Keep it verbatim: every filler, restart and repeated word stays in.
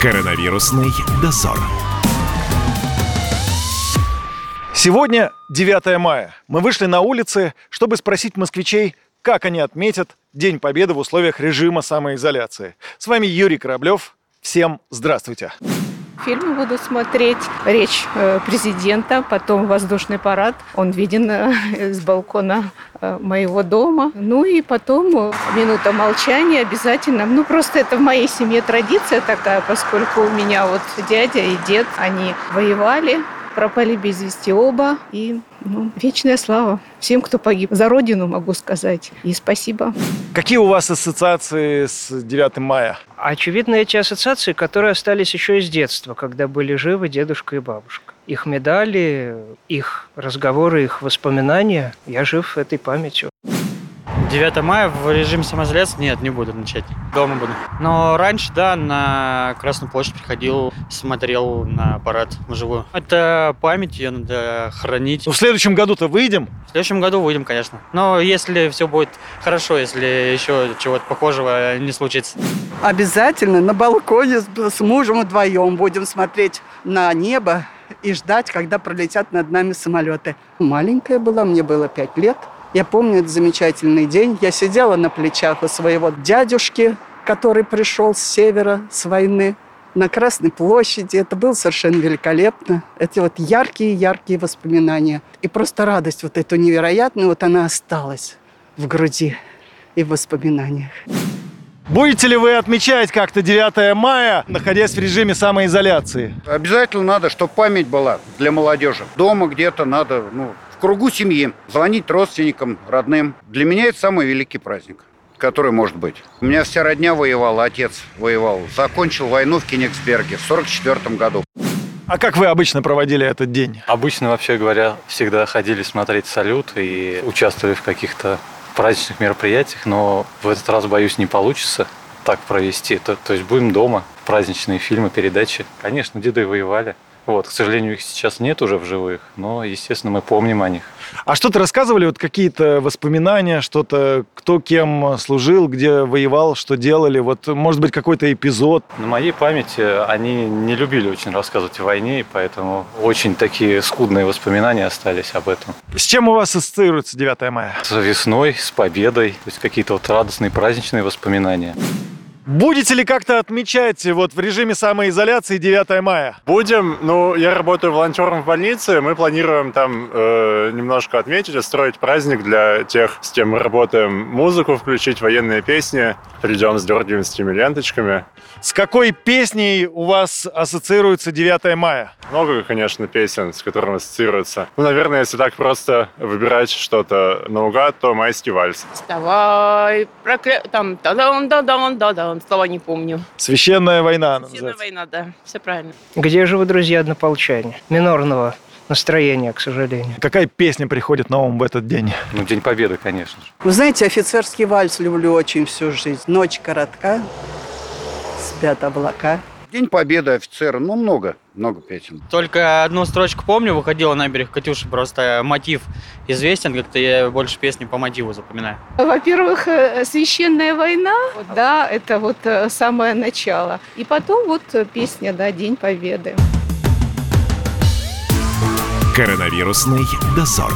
Коронавирусный дозор. Сегодня девятое мая. Мы вышли на улицы, чтобы спросить москвичей, как они отметят День Победы в условиях режима самоизоляции. С вами Юрий Кораблёв. Всем здравствуйте. Фильмы буду смотреть, речь президента, потом воздушный парад. Он виден с балкона моего дома. Ну и потом минута молчания обязательно. Ну просто это в моей семье традиция такая, поскольку у меня вот дядя и дед, они воевали, пропали без вести оба. И ну, вечная слава всем, кто погиб. За родину могу сказать. И спасибо. Какие у вас ассоциации с девятым мая? Очевидно, эти ассоциации, которые остались еще из детства, когда были живы дедушка и бабушка. Их медали, их разговоры, их воспоминания. Я жив этой памятью. девятое мая в режим самоизоляции нет, не буду начать. Дома буду. Но раньше, да, на Красную площадь приходил, смотрел на парад вживую. Это память, ее надо хранить. В следующем году-то выйдем? В следующем году выйдем, конечно. Но если все будет хорошо, если еще чего-то похожего не случится. Обязательно на балконе с мужем вдвоем будем смотреть на небо и ждать, когда пролетят над нами самолеты. Маленькая была, мне было пять лет. Я помню этот замечательный день. Я сидела на плечах у своего дядюшки, который пришел с севера, с войны, на Красной площади. Это было совершенно великолепно. Это вот яркие-яркие воспоминания. И просто радость вот эту невероятную, вот она осталась в груди и в воспоминаниях. Будете ли вы отмечать как-то девятое мая, находясь в режиме самоизоляции? Обязательно надо, чтобы память была для молодежи. Дома где-то надо... ну, в кругу семьи, звонить родственникам, родным. Для меня это самый великий праздник, который может быть. У меня вся родня воевала, отец воевал. Закончил войну в Кенигсберге в сорок четвёртом году. А как вы обычно проводили этот день? Обычно, вообще говоря, всегда ходили смотреть салют и участвовали в каких-то праздничных мероприятиях, но в этот раз, боюсь, не получится так провести. То, то есть будем дома, праздничные фильмы, передачи. Конечно, деды воевали. Вот, к сожалению, их сейчас нет уже в живых, но, естественно, мы помним о них. А что-то рассказывали, вот какие-то воспоминания, что-то, кто кем служил, где воевал, что делали, вот, может быть, какой-то эпизод? На моей памяти они не любили очень рассказывать о войне, и поэтому очень такие скудные воспоминания остались об этом. С чем у вас ассоциируется девятое мая? С весной, с победой, то есть какие-то вот радостные праздничные воспоминания. Будете ли как-то отмечать вот в режиме самоизоляции девятое мая? Будем. Ну, я работаю волонтером в больнице. Мы планируем там э, немножко отметить, устроить праздник для тех, с кем мы работаем. Музыку включить, военные песни. Придем с дёргивенскими ленточками. С какой песней у вас ассоциируется девятое мая? Много, конечно, песен, с которыми ассоциируется. Ну, наверное, если так просто выбирать что-то наугад, то «Майский вальс». Вставай, прокля... там, та-дам-да-дам-да-дам. Слова не помню. «Священная война». «Священная война», да. Все правильно. «Где же вы, друзья, однополчане?» Минорного настроения, к сожалению. Какая песня приходит на ум в этот день? Ну, День Победы, конечно же. Вы знаете, офицерский вальс люблю очень всю жизнь. Ночь коротка, спят облака. День Победы, офицеры, ну, много, много песен. Только одну строчку помню, выходила на берег Катюша, просто мотив известен, как-то я больше песни по мотиву запоминаю. Во-первых, «Священная война», да, это вот самое начало. И потом вот песня, да, «День Победы». Коронавирусный дозор.